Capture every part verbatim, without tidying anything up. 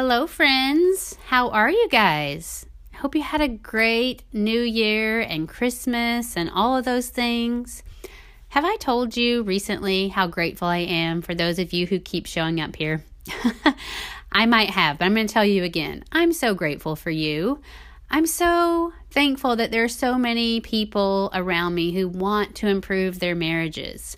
Hello friends, how are you guys? I hope you had a great New Year and Christmas and all of those things. Have I told you recently how grateful I am for those of you who keep showing up here? I might have, but I'm going to tell you again. I'm so grateful for you. I'm so thankful that there are so many people around me who want to improve their marriages.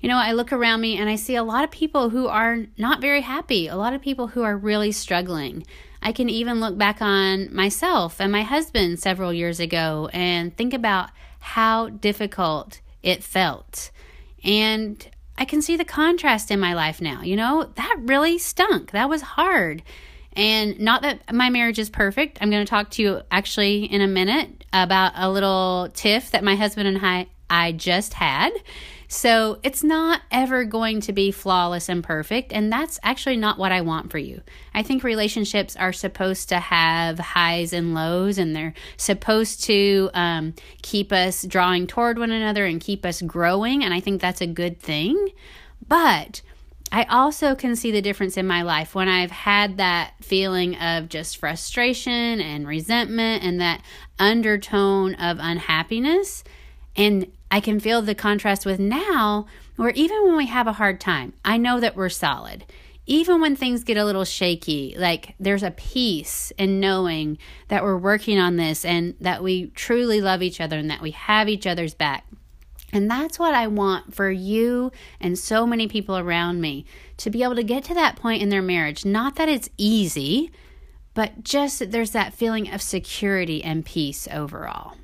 You know, I look around me and I see a lot of people who are not very happy, a lot of people who are really struggling. I can even look back on myself and my husband several years ago and think about how difficult it felt. And I can see the contrast in my life now. You know, that really stunk. That was hard. And not that my marriage is perfect. I'm going to talk to you actually in a minute about a little tiff that my husband and I, I just had. So it's not ever going to be flawless and perfect, and that's actually not what I want for you. I think relationships are supposed to have highs and lows, and they're supposed to um, keep us drawing toward one another and keep us growing, and I think that's a good thing. But I also can see the difference in my life when I've had that feeling of just frustration and resentment and that undertone of unhappiness, and I can feel the contrast with now, where even when we have a hard time, I know that we're solid. Even when things get a little shaky, like there's a peace in knowing that we're working on this and that we truly love each other and that we have each other's back. And that's what I want for you and so many people around me, to be able to get to that point in their marriage. Not that it's easy, but just that there's that feeling of security and peace overall.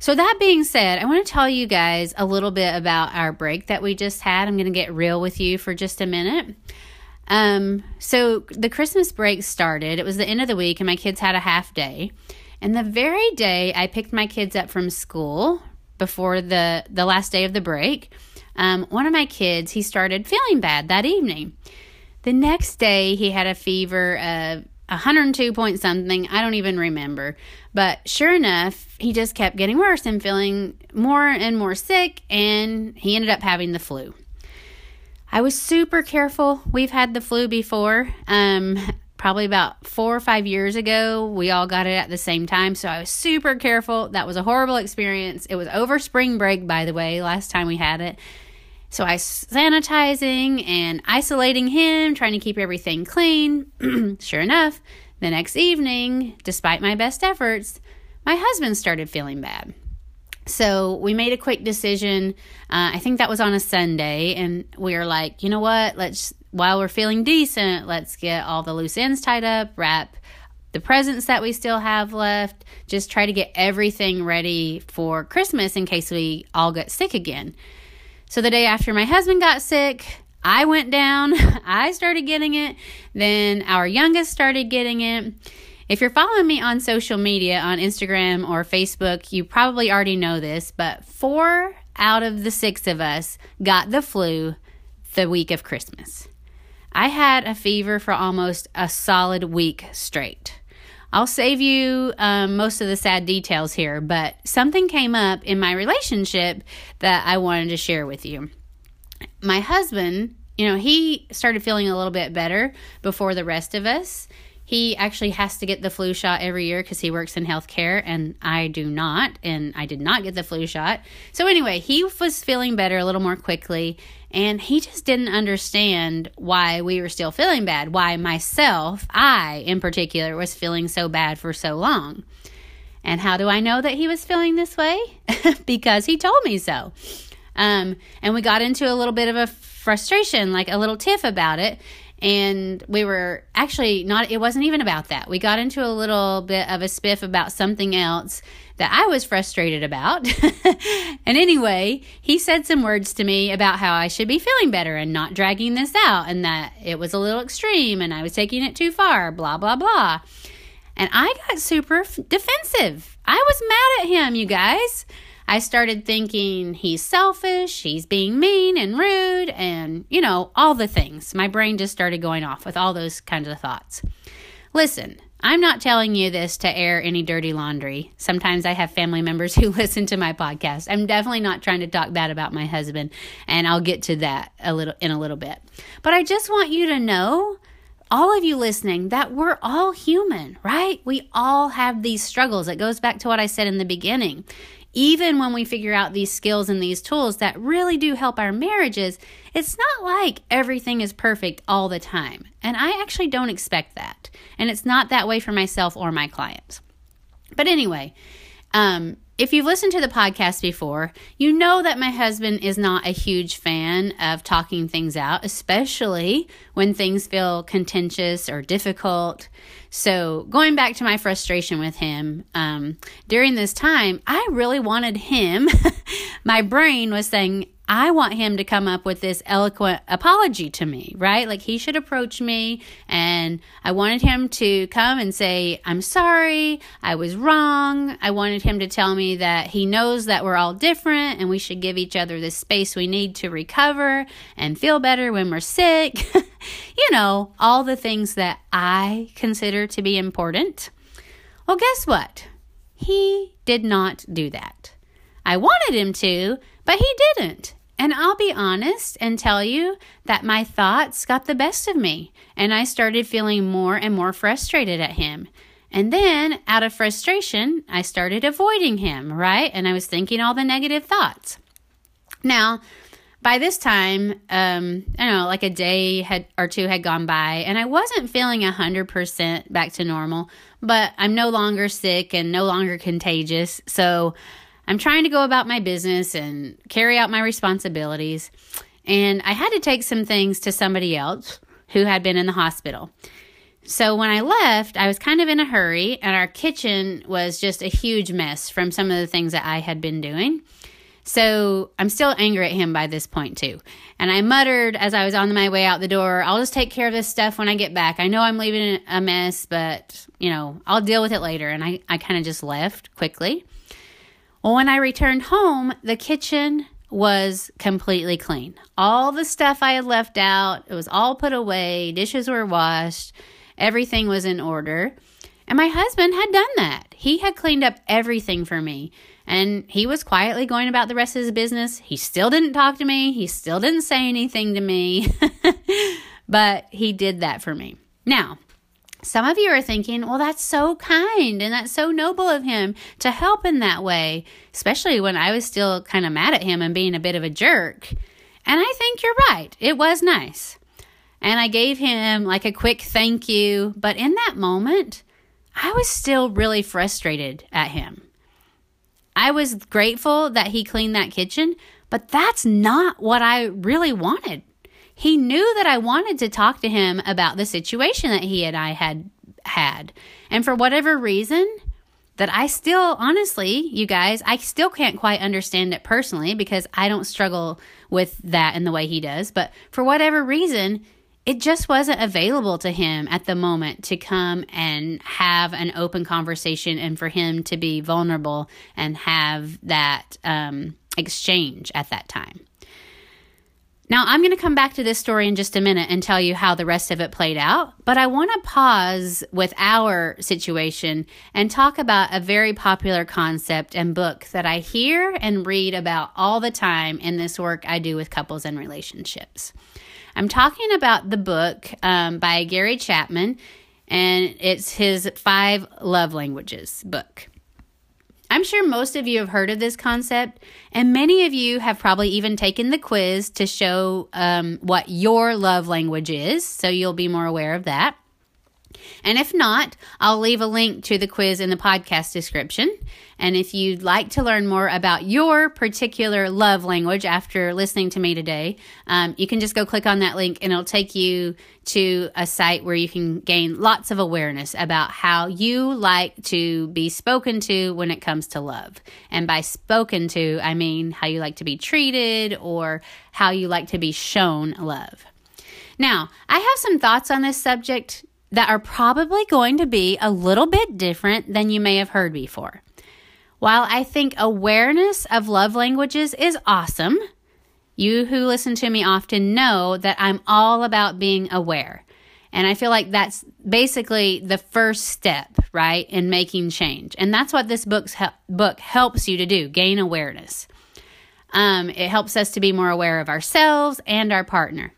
So that being said, I want to tell you guys a little bit about our break that we just had. I'm going to get real with you for just a minute. Um, so the Christmas break started. It was the end of the week, and my kids had a half day. And the very day I picked my kids up from school before the, the last day of the break, um, one of my kids, he started feeling bad that evening. The next day, he had a fever of one hundred two point something, I don't even remember. But sure enough, he just kept getting worse and feeling more and more sick, and he ended up having the flu. I was super careful. We've had the flu before, um, probably about four or five years ago. We all got it at the same time, so I was super careful. That was a horrible experience. It was over spring break, by the way, last time we had it. So I was sanitizing and isolating him, trying to keep everything clean. Sure enough, the next evening, despite my best efforts, my husband started feeling bad. So we made a quick decision. Uh, I think that was on a Sunday, and we were like, you know what? Let's, while we're feeling decent, let's get all the loose ends tied up, wrap the presents that we still have left, just try to get everything ready for Christmas in case we all get sick again. So the day after my husband got sick, I went down, I started getting it, then our youngest started getting it. If you're following me on social media, on Instagram or Facebook, you probably already know this, but four out of the six of us got the flu the week of Christmas. I had a fever for almost a solid week straight. I'll save you um, most of the sad details here, but something came up in my relationship that I wanted to share with you. My husband, you know, he started feeling a little bit better before the rest of us. He actually has to get the flu shot every year because he works in healthcare, and I do not, and I did not get the flu shot. So anyway, he was feeling better a little more quickly, and he just didn't understand why we were still feeling bad, why myself, I in particular, was feeling so bad for so long. And how do I know that he was feeling this way? Because he told me so. Um, and we got into a little bit of a frustration, like a little tiff about it. And we were actually not, it wasn't even about that. We got into a little bit of a spiff about something else that I was frustrated about. And anyway, he said some words to me about how I should be feeling better and not dragging this out, and that it was a little extreme and I was taking it too far, blah, blah, blah. And I got super f- defensive. I was mad at him, you guys. I started thinking he's selfish, he's being mean and rude, and, you know, all the things. My brain just started going off with all those kinds of thoughts. Listen, I'm not telling you this to air any dirty laundry. Sometimes I have family members who listen to my podcast. I'm definitely not trying to talk bad about my husband, and I'll get to that a little in a little bit. But I just want you to know all of you listening, that we're all human, right? We all have these struggles. It goes back to what I said in the beginning. Even when we figure out these skills and these tools that really do help our marriages, it's not like everything is perfect all the time. And I actually don't expect that. And it's not that way for myself or my clients. But anyway, um, if you've listened to the podcast before, you know that my husband is not a huge fan of talking things out, especially when things feel contentious or difficult. So going back to my frustration with him, um, during this time, I really wanted him. My brain was saying, I want him to come up with this eloquent apology to me, right? Like he should approach me, and I wanted him to come and say, I'm sorry, I was wrong. I wanted him to tell me that he knows that we're all different and we should give each other the space we need to recover and feel better when we're sick. You know, all the things that I consider to be important. Well, guess what? He did not do that. I wanted him to, but he didn't. And I'll be honest and tell you that my thoughts got the best of me, and I started feeling more and more frustrated at him. And then, out of frustration, I started avoiding him, right? And I was thinking all the negative thoughts. Now, by this time, um, I don't know, like a day had, or two had gone by, and I wasn't feeling one hundred percent back to normal, but I'm no longer sick and no longer contagious, so I'm trying to go about my business and carry out my responsibilities. And I had to take some things to somebody else who had been in the hospital. So when I left, I was kind of in a hurry, and our kitchen was just a huge mess from some of the things that I had been doing. So I'm still angry at him by this point too. And I muttered as I was on my way out the door, I'll just take care of this stuff when I get back. I know I'm leaving a mess, but you know, I'll deal with it later. And I, I kind of just left quickly. Well, when I returned home, the kitchen was completely clean. All the stuff I had left out, it was all put away, dishes were washed, everything was in order. And my husband had done that. He had cleaned up everything for me, and he was quietly going about the rest of his business. He still didn't talk to me. He still didn't say anything to me, but he did that for me. Now, some of you are thinking, well, that's so kind and that's so noble of him to help in that way, especially when I was still kind of mad at him and being a bit of a jerk. And I think you're right. It was nice. And I gave him like a quick thank you. But in that moment, I was still really frustrated at him. I was grateful that he cleaned that kitchen, but that's not what I really wanted. He knew that I wanted to talk to him about the situation that he and I had had. And for whatever reason, that I still, honestly, you guys, I still can't quite understand it personally because I don't struggle with that in the way he does. But for whatever reason, it just wasn't available to him at the moment to come and have an open conversation and for him to be vulnerable and have that um, exchange at that time. Now, I'm going to come back to this story in just a minute and tell you how the rest of it played out, but I want to pause with our situation and talk about a very popular concept and book that I hear and read about all the time in this work I do with couples and relationships. I'm talking about the book um, by Gary Chapman, and it's his Five Love Languages book. I'm sure most of you have heard of this concept, and many of you have probably even taken the quiz to show um, what your love language is, so you'll be more aware of that. And if not, I'll leave a link to the quiz in the podcast description. And if you'd like to learn more about your particular love language after listening to me today, um, you can just go click on that link, and it'll take you to a site where you can gain lots of awareness about how you like to be spoken to when it comes to love. And by spoken to, I mean how you like to be treated or how you like to be shown love. Now, I have some thoughts on this subject that are probably going to be a little bit different than you may have heard before. While I think awareness of love languages is awesome, you who listen to me often know that I'm all about being aware. And I feel like that's basically the first step, right, in making change. And that's what this book's he- book helps you to do, gain awareness. Um, it helps us to be more aware of ourselves and our partner.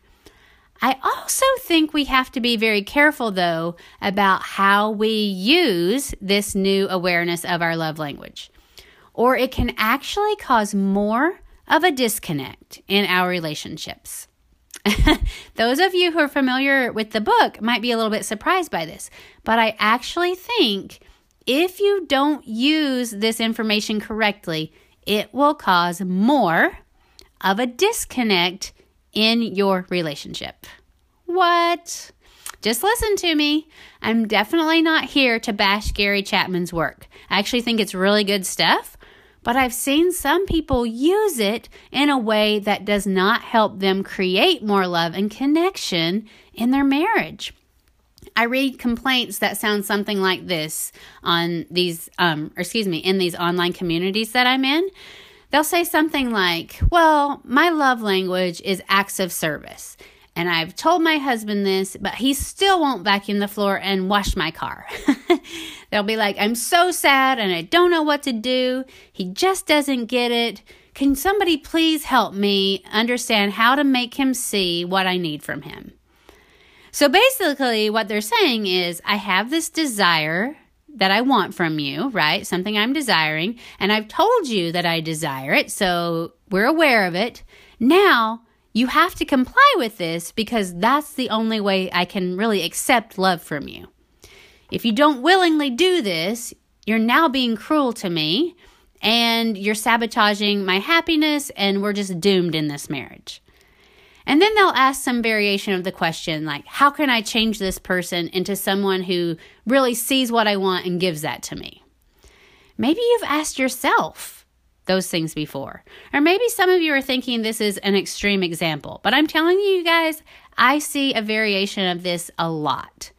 I also think we have to be very careful, though, about how we use this new awareness of our love language, or it can actually cause more of a disconnect in our relationships. Those of you who are familiar with the book might be a little bit surprised by this, but I actually think if you don't use this information correctly, it will cause more of a disconnect in your relationship. What? Just listen to me. I'm definitely not here to bash Gary Chapman's work. I actually think it's really good stuff, but I've seen some people use it in a way that does not help them create more love and connection in their marriage. I read complaints that sound something like this on these, um, or excuse me, in these online communities that I'm in. They'll say something like, well, my love language is acts of service, and I've told my husband this, but he still won't vacuum the floor and wash my car. They'll be like, I'm so sad and I don't know what to do. He just doesn't get it. Can somebody please help me understand how to make him see what I need from him? So basically what they're saying is, I have this desire that I want from you, right? Something I'm desiring, and I've told you that I desire it, so we're aware of it. Now, you have to comply with this because that's the only way I can really accept love from you. If you don't willingly do this, you're now being cruel to me and you're sabotaging my happiness, and we're just doomed in this marriage. And then they'll ask some variation of the question, like, how can I change this person into someone who really sees what I want and gives that to me? Maybe you've asked yourself those things before. Or maybe some of you are thinking this is an extreme example, but I'm telling you guys, I see a variation of this a lot.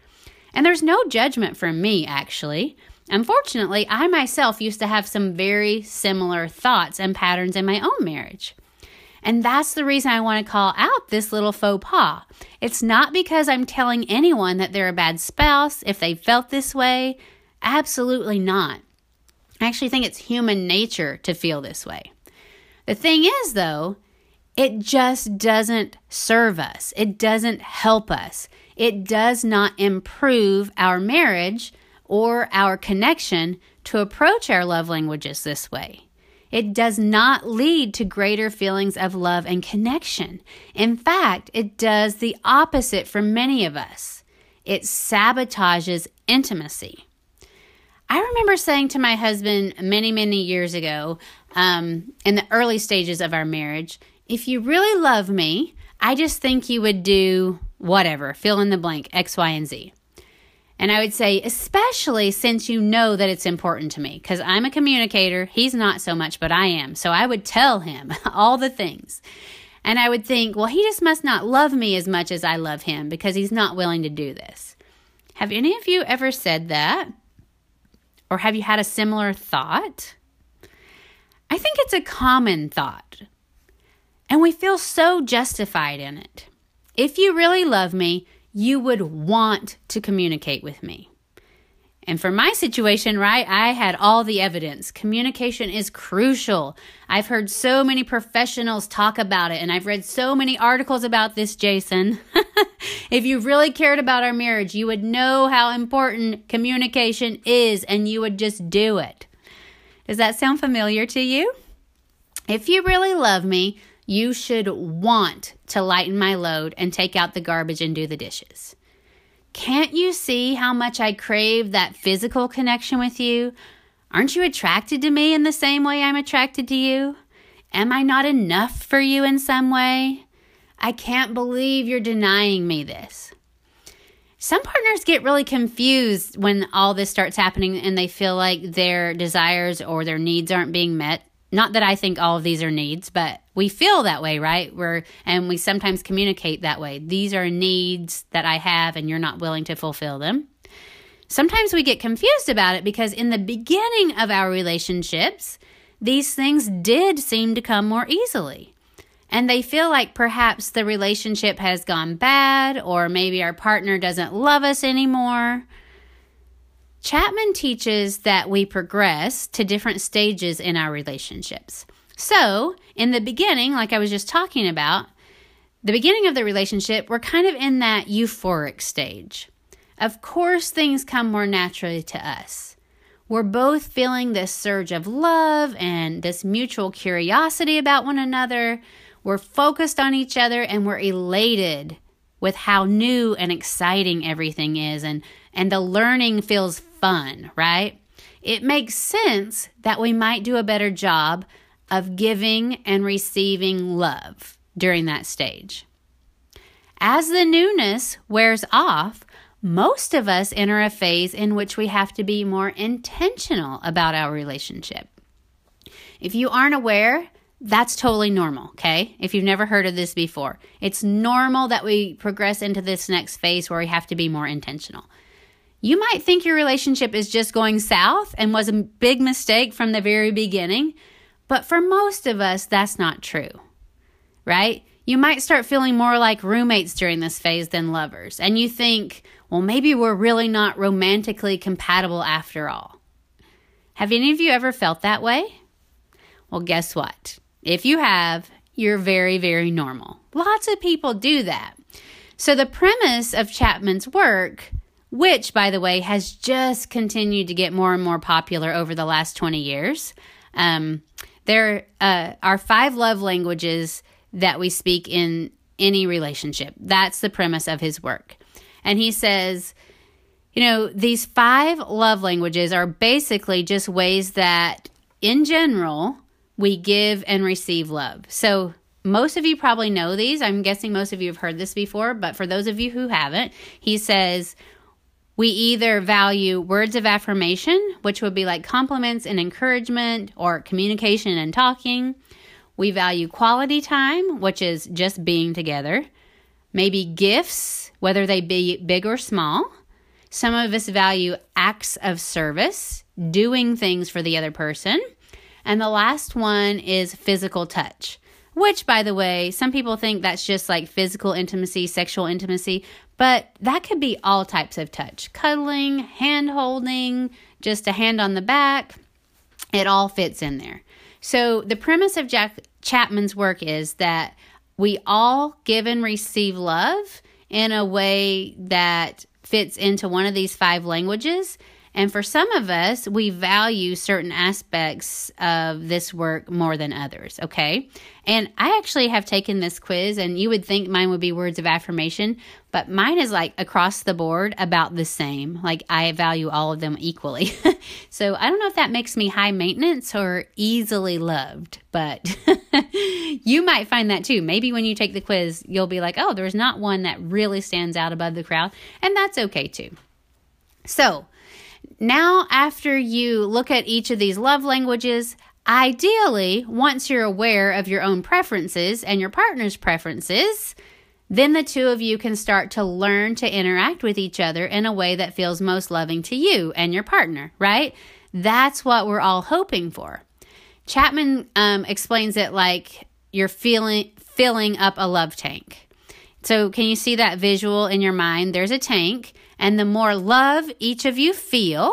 And there's no judgment from me, actually. Unfortunately, I myself used to have some very similar thoughts and patterns in my own marriage. And that's the reason I want to call out this little faux pas. It's not because I'm telling anyone that they're a bad spouse if they felt this way. Absolutely not. I actually think it's human nature to feel this way. The thing is, though, it just doesn't serve us. It doesn't help us. It does not improve our marriage or our connection to approach our love languages this way. It does not lead to greater feelings of love and connection. In fact, it does the opposite for many of us. It sabotages intimacy. I remember saying to my husband many, many years ago, um, in the early stages of our marriage, if you really love me, I just think you would do whatever, fill in the blank, X, Y, and Z. And I would say, especially since you know that it's important to me, because I'm a communicator. He's not so much, but I am. So I would tell him all the things. And I would think, well, he just must not love me as much as I love him because he's not willing to do this. Have any of you ever said that? Or have you had a similar thought? I think it's a common thought, and we feel so justified in it. If you really love me, you would want to communicate with me. And for my situation, right, I had all the evidence. Communication is crucial. I've heard so many professionals talk about it, and I've read so many articles about this, Jason. If you really cared about our marriage, you would know how important communication is, and you would just do it. Does that sound familiar to you? If you really love me, you should want to lighten my load and take out the garbage and do the dishes. Can't you see how much I crave that physical connection with you? Aren't you attracted to me in the same way I'm attracted to you? Am I not enough for you in some way? I can't believe you're denying me this. Some partners get really confused when all this starts happening and they feel like their desires or their needs aren't being met. Not that I think all of these are needs, but we feel that way, right? We're, and we sometimes communicate that way. These are needs that I have and you're not willing to fulfill them. Sometimes we get confused about it because in the beginning of our relationships, these things did seem to come more easily. And they feel like perhaps the relationship has gone bad, or maybe our partner doesn't love us anymore. Chapman teaches that we progress to different stages in our relationships. So, in the beginning, like I was just talking about, the beginning of the relationship, we're kind of in that euphoric stage. Of course, things come more naturally to us. We're both feeling this surge of love and this mutual curiosity about one another. We're focused on each other and we're elated with how new and exciting everything is, and, and the learning feels fun, right? It makes sense that we might do a better job of giving and receiving love during that stage. As the newness wears off, most of us enter a phase in which we have to be more intentional about our relationship. If you aren't aware, that's totally normal, okay? If you've never heard of this before, it's normal that we progress into this next phase where we have to be more intentional. You might think your relationship is just going south and was a big mistake from the very beginning, but for most of us, that's not true, right? You might start feeling more like roommates during this phase than lovers, and you think, well, maybe we're really not romantically compatible after all. Have any of you ever felt that way? Well, guess what? If you have, you're very, very normal. Lots of people do that. So the premise of Chapman's work, which, by the way, has just continued to get more and more popular over the last twenty years, um, there uh, are five love languages that we speak in any relationship. That's the premise of his work. And he says, you know, these five love languages are basically just ways that, in general, we give and receive love. So most of you probably know these. I'm guessing most of you have heard this before, but for those of you who haven't, he says we either value words of affirmation, which would be like compliments and encouragement or communication and talking. We value quality time, which is just being together. Maybe gifts, whether they be big or small. Some of us value acts of service, doing things for the other person. And the last one is physical touch, which, by the way, some people think that's just like physical intimacy, sexual intimacy, but that could be all types of touch. Cuddling, hand holding, just a hand on the back. It all fits in there. So the premise of Jack Chapman's work is that we all give and receive love in a way that fits into one of these five languages. And for some of us, we value certain aspects of this work more than others, okay? And I actually have taken this quiz, and you would think mine would be words of affirmation, but mine is like across the board about the same. Like I value all of them equally. So I don't know if that makes me high maintenance or easily loved, but you might find that too. Maybe when you take the quiz, you'll be like, oh, there's not one that really stands out above the crowd, and that's okay too. So now, after you look at each of these love languages, ideally, once you're aware of your own preferences and your partner's preferences, then the two of you can start to learn to interact with each other in a way that feels most loving to you and your partner, right? That's what we're all hoping for. Chapman um, explains it like you're feeling, filling up a love tank. So can you see that visual in your mind? There's a tank, and the more love each of you feel,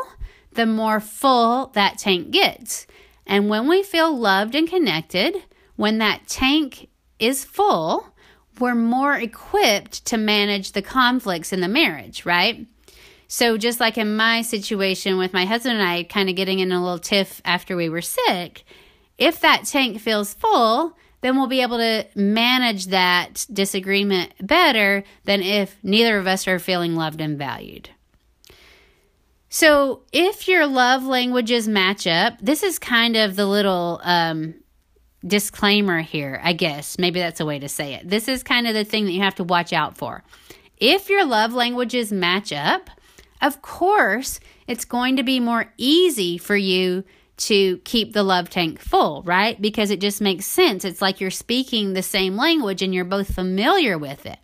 the more full that tank gets. And when we feel loved and connected, when that tank is full, we're more equipped to manage the conflicts in the marriage, right? So just like in my situation with my husband and I kind of getting in a little tiff after we were sick, if that tank feels full, then we'll be able to manage that disagreement better than if neither of us are feeling loved and valued. So if your love languages match up, this is kind of the little um, disclaimer here, I guess. Maybe that's a way to say it. This is kind of the thing that you have to watch out for. If your love languages match up, of course, it's going to be more easy for you to keep the love tank full, right? Because it just makes sense. It's like you're speaking the same language and you're both familiar with it.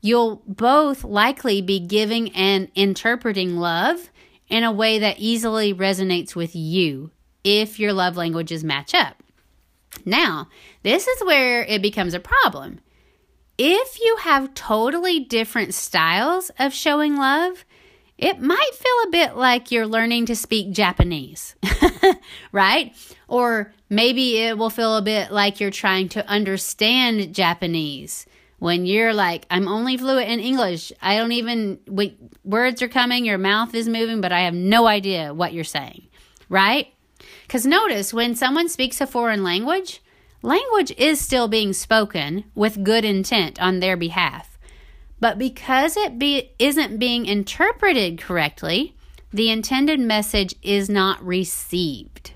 You'll both likely be giving and interpreting love in a way that easily resonates with you if your love languages match up. Now, this is where it becomes a problem. If you have totally different styles of showing love, it might feel a bit like you're learning to speak Japanese, right? Or maybe it will feel a bit like you're trying to understand Japanese when you're like, I'm only fluent in English. I don't even, wait, words are coming, your mouth is moving, but I have no idea what you're saying, right? Because notice when someone speaks a foreign language, language is still being spoken with good intent on their behalf. But because it be, isn't being interpreted correctly, the intended message is not received,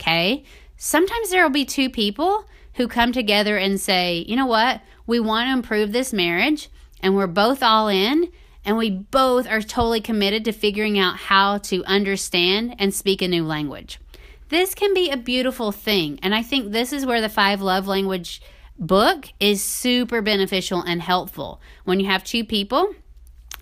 okay? Sometimes there will be two people who come together and say, you know what, we want to improve this marriage, and we're both all in, and we both are totally committed to figuring out how to understand and speak a new language. This can be a beautiful thing, and I think this is where the Five Love Language book is super beneficial and helpful. When you have two people,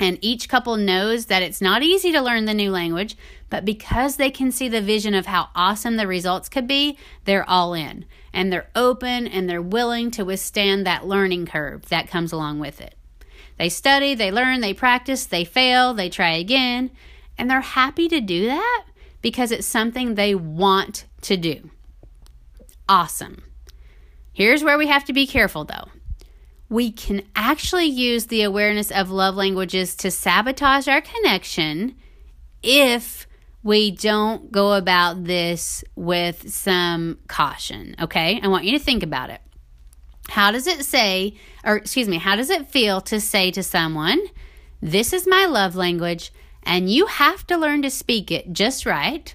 and each couple knows that it's not easy to learn the new language, but because they can see the vision of how awesome the results could be, they're all in. And they're open and they're willing to withstand that learning curve that comes along with it. They study, they learn, they practice, they fail, they try again. And they're happy to do that because it's something they want to do. Awesome. Here's where we have to be careful though. We can actually use the awareness of love languages to sabotage our connection if we don't go about this with some caution, okay? I want you to think about it. How does it say, or excuse me, how does it feel to say to someone, this is my love language, and you have to learn to speak it just right,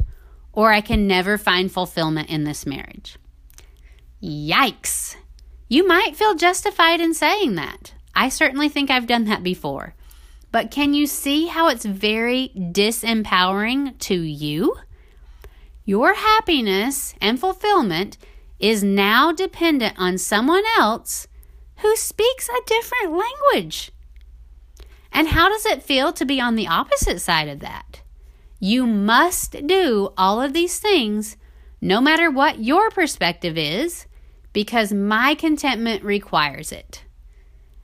or I can never find fulfillment in this marriage? Yikes. You might feel justified in saying that. I certainly think I've done that before. But can you see how it's very disempowering to you? Your happiness and fulfillment is now dependent on someone else who speaks a different language. And how does it feel to be on the opposite side of that? You must do all of these things, no matter what your perspective is, because my contentment requires it.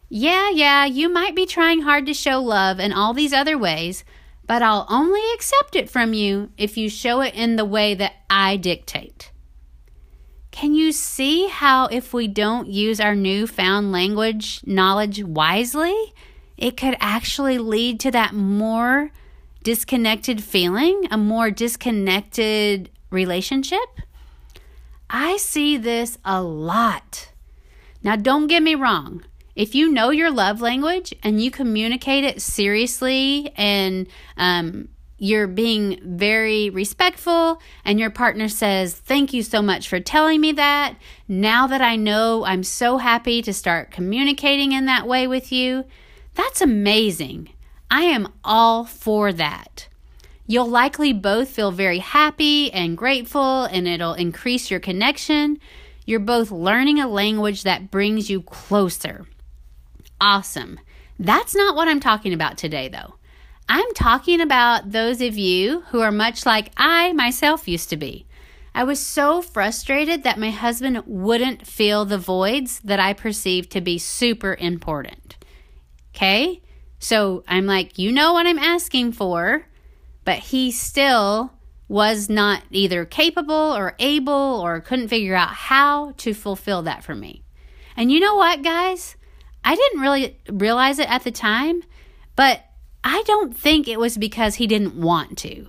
Yeah, yeah, you might be trying hard to show love in all these other ways, but I'll only accept it from you if you show it in the way that I dictate. Can you see how if we don't use our newfound language knowledge wisely, it could actually lead to that more disconnected feeling, a more disconnected relationship? I see this a lot. Now, don't get me wrong. If you know your love language and you communicate it seriously and um, you're being very respectful and your partner says, thank you so much for telling me that. Now that I know, I'm so happy to start communicating in that way with you. That's amazing. I am all for that. You'll likely both feel very happy and grateful, and it'll increase your connection. You're both learning a language that brings you closer. Awesome. That's not what I'm talking about today, though. I'm talking about those of you who are much like I myself used to be. I was so frustrated that my husband wouldn't fill the voids that I perceived to be super important. Okay? So I'm like, you know what I'm asking for, but he still was not either capable or able or couldn't figure out how to fulfill that for me. And you know what, guys? I didn't really realize it at the time, but I don't think it was because he didn't want to.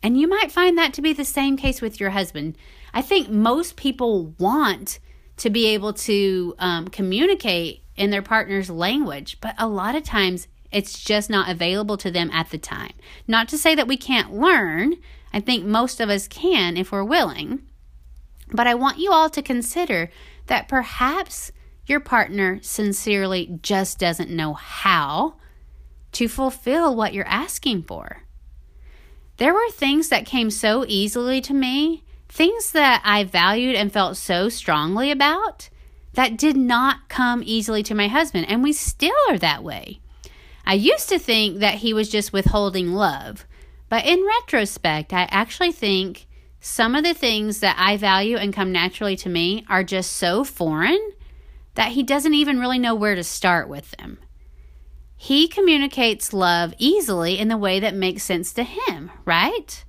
And you might find that to be the same case with your husband. I think most people want to be able to um, communicate in their partner's language, but a lot of times it's just not available to them at the time. Not to say that we can't learn. I think most of us can if we're willing. But I want you all to consider that perhaps your partner sincerely just doesn't know how to fulfill what you're asking for. There were things that came so easily to me, things that I valued and felt so strongly about, that did not come easily to my husband, and we still are that way. I used to think that he was just withholding love, but in retrospect, I actually think some of the things that I value and come naturally to me are just so foreign that he doesn't even really know where to start with them. He communicates love easily in the way that makes sense to him, right?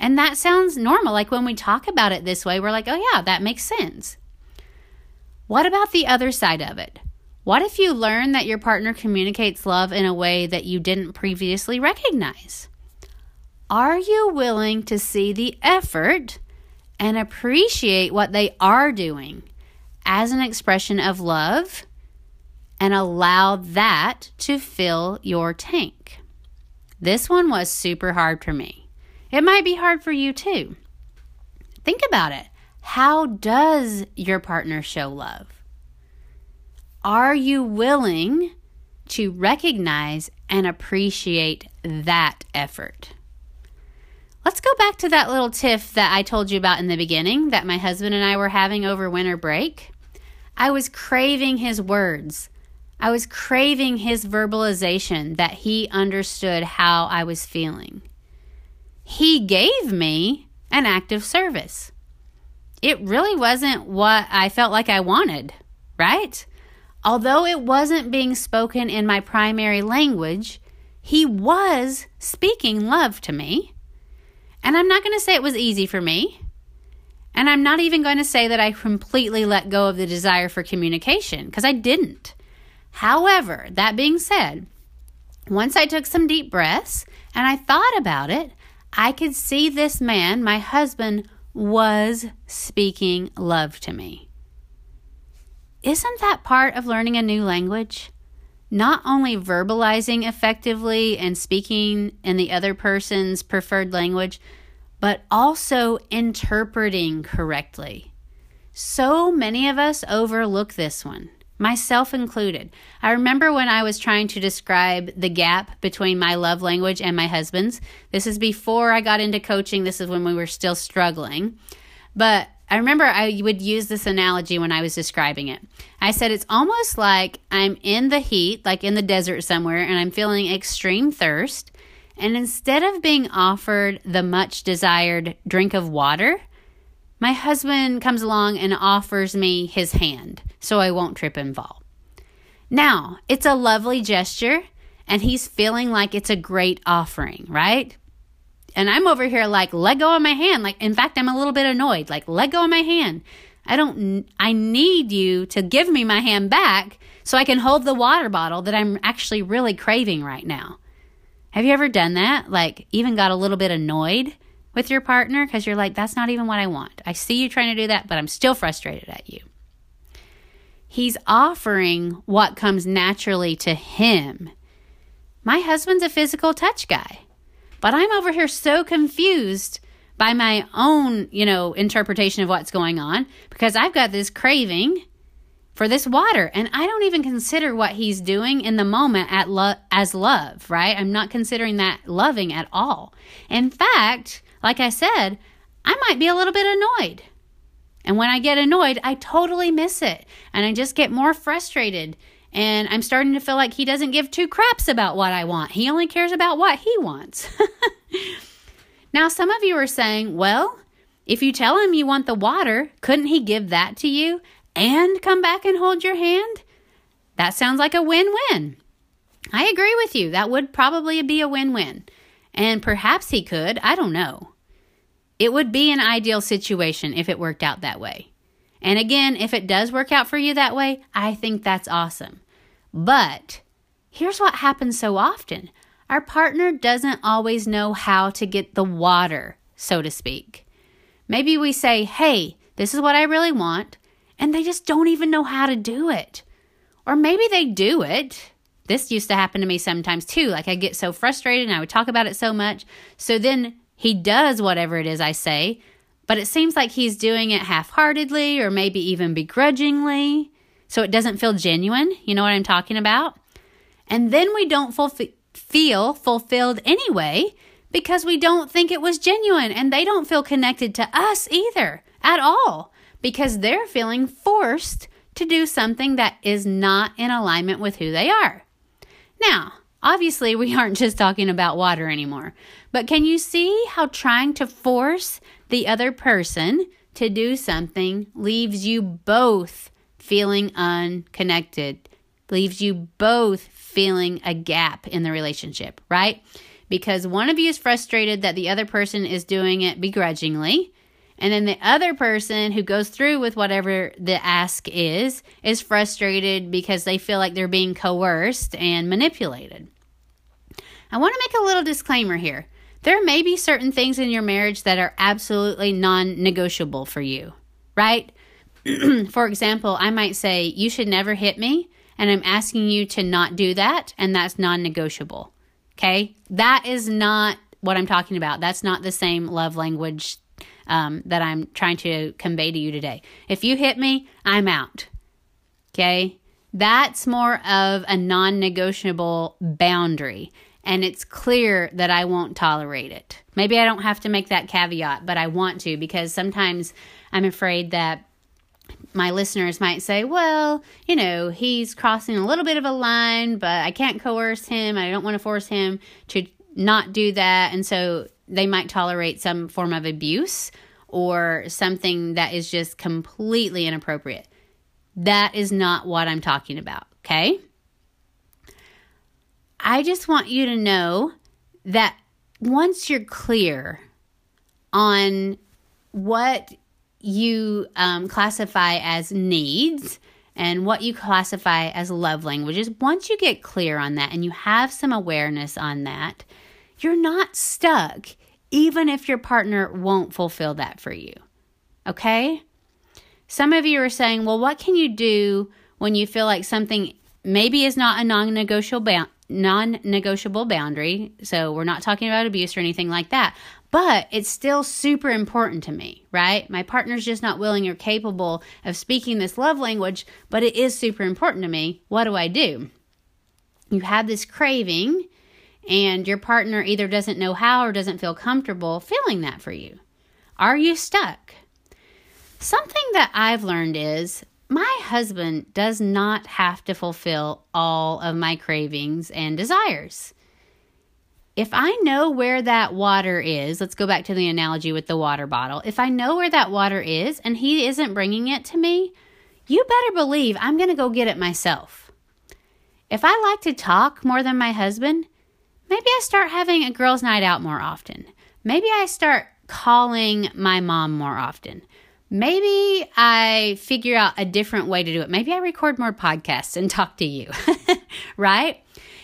And that sounds normal. Like when we talk about it this way, we're like, oh yeah, that makes sense. What about the other side of it? What if you learn that your partner communicates love in a way that you didn't previously recognize? Are you willing to see the effort and appreciate what they are doing as an expression of love and allow that to fill your tank? This one was super hard for me. It might be hard for you too. Think about it. How does your partner show love? Are you willing to recognize and appreciate that effort? Let's go back to that little tiff that I told you about in the beginning that my husband and I were having over winter break. I was craving his words. I was craving his verbalization that he understood how I was feeling. He gave me an act of service. It really wasn't what I felt like I wanted, right? Although it wasn't being spoken in my primary language, he was speaking love to me. And I'm not going to say it was easy for me. And I'm not even going to say that I completely let go of the desire for communication, because I didn't. However, that being said, once I took some deep breaths and I thought about it, I could see this man, my husband, was speaking love to me. Isn't that part of learning a new language? Not only verbalizing effectively and speaking in the other person's preferred language, but also interpreting correctly. So many of us overlook this one, myself included. I remember when I was trying to describe the gap between my love language and my husband's. This is before I got into coaching. This is when we were still struggling. But I remember I would use this analogy when I was describing it. I said, it's almost like I'm in the heat, like in the desert somewhere, and I'm feeling extreme thirst. And instead of being offered the much desired drink of water, my husband comes along and offers me his hand so I won't trip and fall. Now, it's a lovely gesture, and he's feeling like it's a great offering, right? And I'm over here like, let go of my hand. Like, in fact, I'm a little bit annoyed. Like, let go of my hand. I don't, I need you to give me my hand back so I can hold the water bottle that I'm actually really craving right now. Have you ever done that? Like, even got a little bit annoyed with your partner because you're like, that's not even what I want. I see you trying to do that, but I'm still frustrated at you. He's offering what comes naturally to him. My husband's a physical touch guy, but I'm over here so confused by my own, you know, interpretation of what's going on because I've got this craving for this water, and I don't even consider what he's doing in the moment at lo- as love, right? I'm not considering that loving at all. In fact, like I said, I might be a little bit annoyed. And when I get annoyed, I totally miss it. And I just get more frustrated. And I'm starting to feel like he doesn't give two craps about what I want. He only cares about what he wants. Now, some of you are saying, well, if you tell him you want the water, couldn't he give that to you and come back and hold your hand? That sounds like a win-win. I agree with you. That would probably be a win-win. And perhaps he could. I don't know. It would be an ideal situation if it worked out that way. And again, if it does work out for you that way, I think that's awesome. But here's what happens so often. Our partner doesn't always know how to get the water, so to speak. Maybe we say, hey, this is what I really want, and they just don't even know how to do it. Or maybe they do it. This used to happen to me sometimes too. Like, I get so frustrated and I would talk about it so much. So then he does whatever it is I say, but it seems like he's doing it half-heartedly or maybe even begrudgingly, so it doesn't feel genuine. You know what I'm talking about? And then we don't fulf- feel fulfilled anyway because we don't think it was genuine, and they don't feel connected to us either at all because they're feeling forced to do something that is not in alignment with who they are. Now, obviously, we aren't just talking about water anymore, but can you see how trying to force the other person to do something leaves you both feeling unconnected, leaves you both feeling a gap in the relationship, right? Because one of you is frustrated that the other person is doing it begrudgingly, And then the other person who goes through with whatever the ask is, is frustrated because they feel like they're being coerced and manipulated. I want to make a little disclaimer here. There may be certain things in your marriage that are absolutely non-negotiable for you, right? For example, I might say, you should never hit me, and I'm asking you to not do that, and that's non-negotiable, okay? That is not what I'm talking about. That's not the same love language um, that I'm trying to convey to you today. If you hit me, I'm out, okay? That's more of a non-negotiable boundary. And it's clear that I won't tolerate it. Maybe I don't have to make that caveat, but I want to, because sometimes I'm afraid that my listeners might say, well, you know, he's crossing a little bit of a line, but I can't coerce him. I don't want to force him to not do that. And so they might tolerate some form of abuse or something that is just completely inappropriate. That is not what I'm talking about, okay? I just want you to know that once you're clear on what you um, classify as needs and what you classify as love languages, once you get clear on that and you have some awareness on that, you're not stuck, even if your partner won't fulfill that for you, okay? Some of you are saying, well, what can you do when you feel like something maybe is not a non-negotiable bound? non-negotiable boundary. So we're not talking about abuse or anything like that, but it's still super important to me, right? My partner's just not willing or capable of speaking this love language, but it is super important to me. What do I do? You have this craving and your partner either doesn't know how or doesn't feel comfortable feeling that for you. Are you stuck? Something that I've learned is my husband does not have to fulfill all of my cravings and desires. If I know where that water is, let's go back to the analogy with the water bottle. If I know where that water is and he isn't bringing it to me, you better believe I'm going to go get it myself. If I like to talk more than my husband, maybe I start having a girls' night out more often. Maybe I start calling my mom more often. Maybe I figure out a different way to do it. Maybe I record more podcasts and talk to you, right?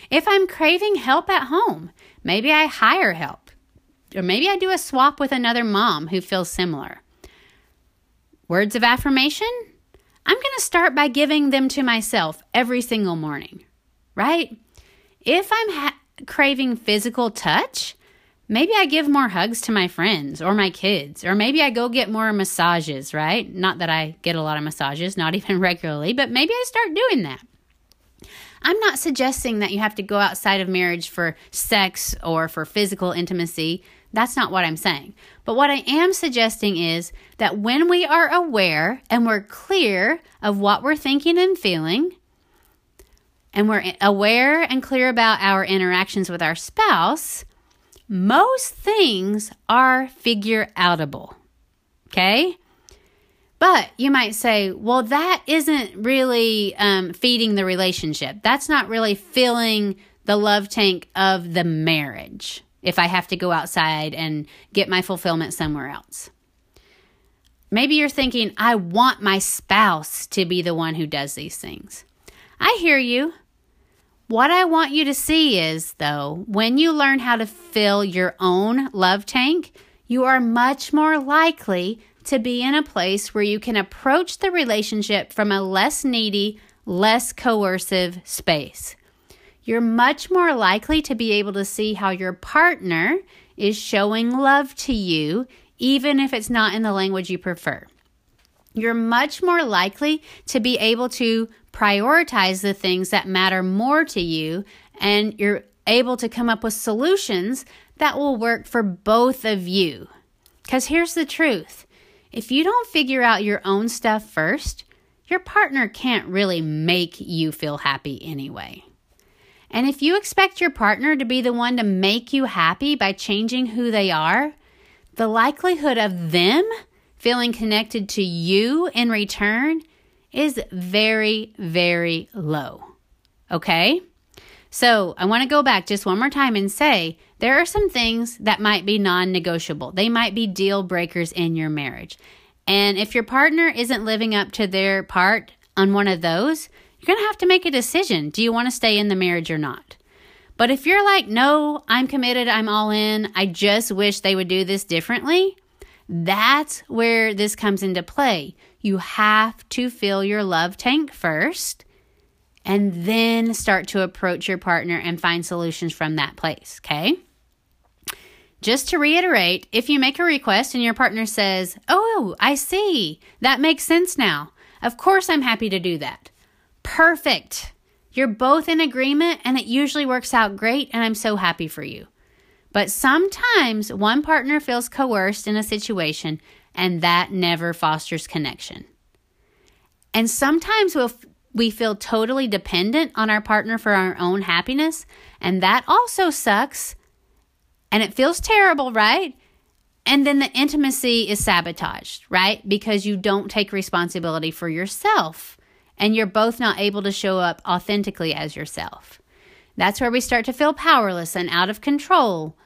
If I'm craving help at home, maybe I hire help. Or maybe I do a swap with another mom who feels similar. Words of affirmation? I'm going to start by giving them to myself every single morning, right? If I'm ha- craving physical touch, maybe I give more hugs to my friends or my kids, or maybe I go get more massages, right? Not that I get a lot of massages, not even regularly, but maybe I start doing that. I'm not suggesting that you have to go outside of marriage for sex or for physical intimacy. That's not what I'm saying. But what I am suggesting is that when we are aware and we're clear of what we're thinking and feeling, and we're aware and clear about our interactions with our spouse, most things are figure outable, okay? But you might say, well, that isn't really um, feeding the relationship. That's not really filling the love tank of the marriage if I have to go outside and get my fulfillment somewhere else. Maybe you're thinking, I want my spouse to be the one who does these things. I hear you. What I want you to see is, though, when you learn how to fill your own love tank, you are much more likely to be in a place where you can approach the relationship from a less needy, less coercive space. You're much more likely to be able to see how your partner is showing love to you, even if it's not in the language you prefer. You're much more likely to be able to prioritize the things that matter more to you, and you're able to come up with solutions that will work for both of you. Because here's the truth. If you don't figure out your own stuff first, your partner can't really make you feel happy anyway. And if you expect your partner to be the one to make you happy by changing who they are, the likelihood of them feeling connected to you in return is very, very low, okay? So I want to go back just one more time and say there are some things that might be non-negotiable. They might be deal breakers in your marriage. And if your partner isn't living up to their part on one of those, you're going to have to make a decision. Do you want to stay in the marriage or not? But if you're like, no, I'm committed, I'm all in, I just wish they would do this differently, that's where this comes into play. You have to fill your love tank first and then start to approach your partner and find solutions from that place, okay? Just to reiterate, if you make a request and your partner says, oh, I see, that makes sense now. Of course I'm happy to do that. Perfect. You're both in agreement and it usually works out great and I'm so happy for you. But sometimes one partner feels coerced in a situation and that never fosters connection. And sometimes we'll We feel totally dependent on our partner for our own happiness, and that also sucks, and it feels terrible, right? And then the intimacy is sabotaged, right? Because you don't take responsibility for yourself, and you're both not able to show up authentically as yourself. That's where we start to feel powerless and out of control,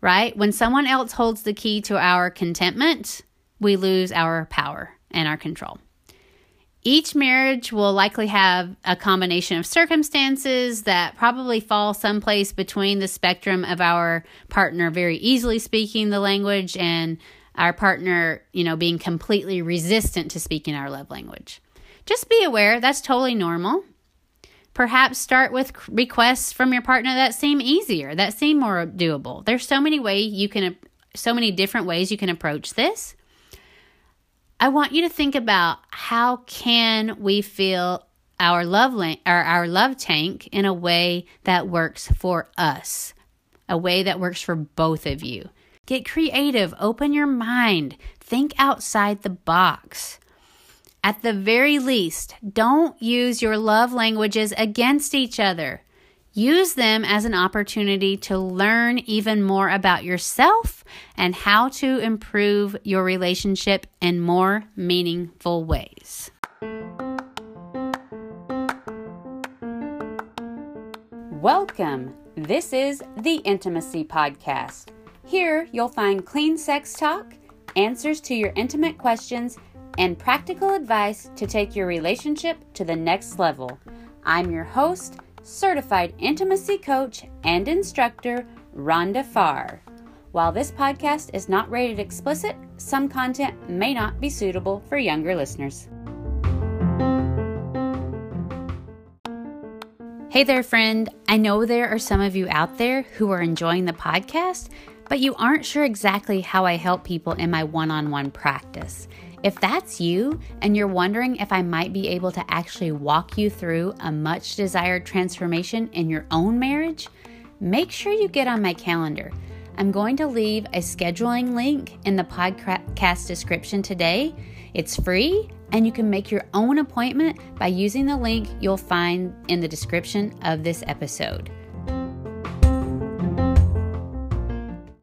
right? When someone else holds the key to our contentment, we lose our power and our control. Each marriage will likely have a combination of circumstances that probably fall someplace between the spectrum of our partner very easily speaking the language and our partner, you know, being completely resistant to speaking our love language. Just be aware that's totally normal. Perhaps start with requests from your partner that seem easier, that seem more doable. There's so many way you can, so many different ways you can approach this. I want you to think about how can we fill our love la- or our love tank in a way that works for us, a way that works for both of you. Get creative, open your mind, think outside the box. At the very least, don't use your love languages against each other. Use them as an opportunity to learn even more about yourself and how to improve your relationship in more meaningful ways. Welcome. This is the Intimacy Podcast. Here you'll find clean sex talk, answers to your intimate questions, and practical advice to take your relationship to the next level. I'm your host, Certified Intimacy Coach and Instructor Rhonda Farr. While this podcast is not rated explicit, some content may not be suitable for younger listeners. Hey there, friend. I know there are some of you out there who are enjoying the podcast, but you aren't sure exactly how I help people in my one-on-one practice. If that's you and you're wondering if I might be able to actually walk you through a much desired transformation in your own marriage, make sure you get on my calendar. I'm going to leave a scheduling link in the podcast description today. It's free and you can make your own appointment by using the link you'll find in the description of this episode.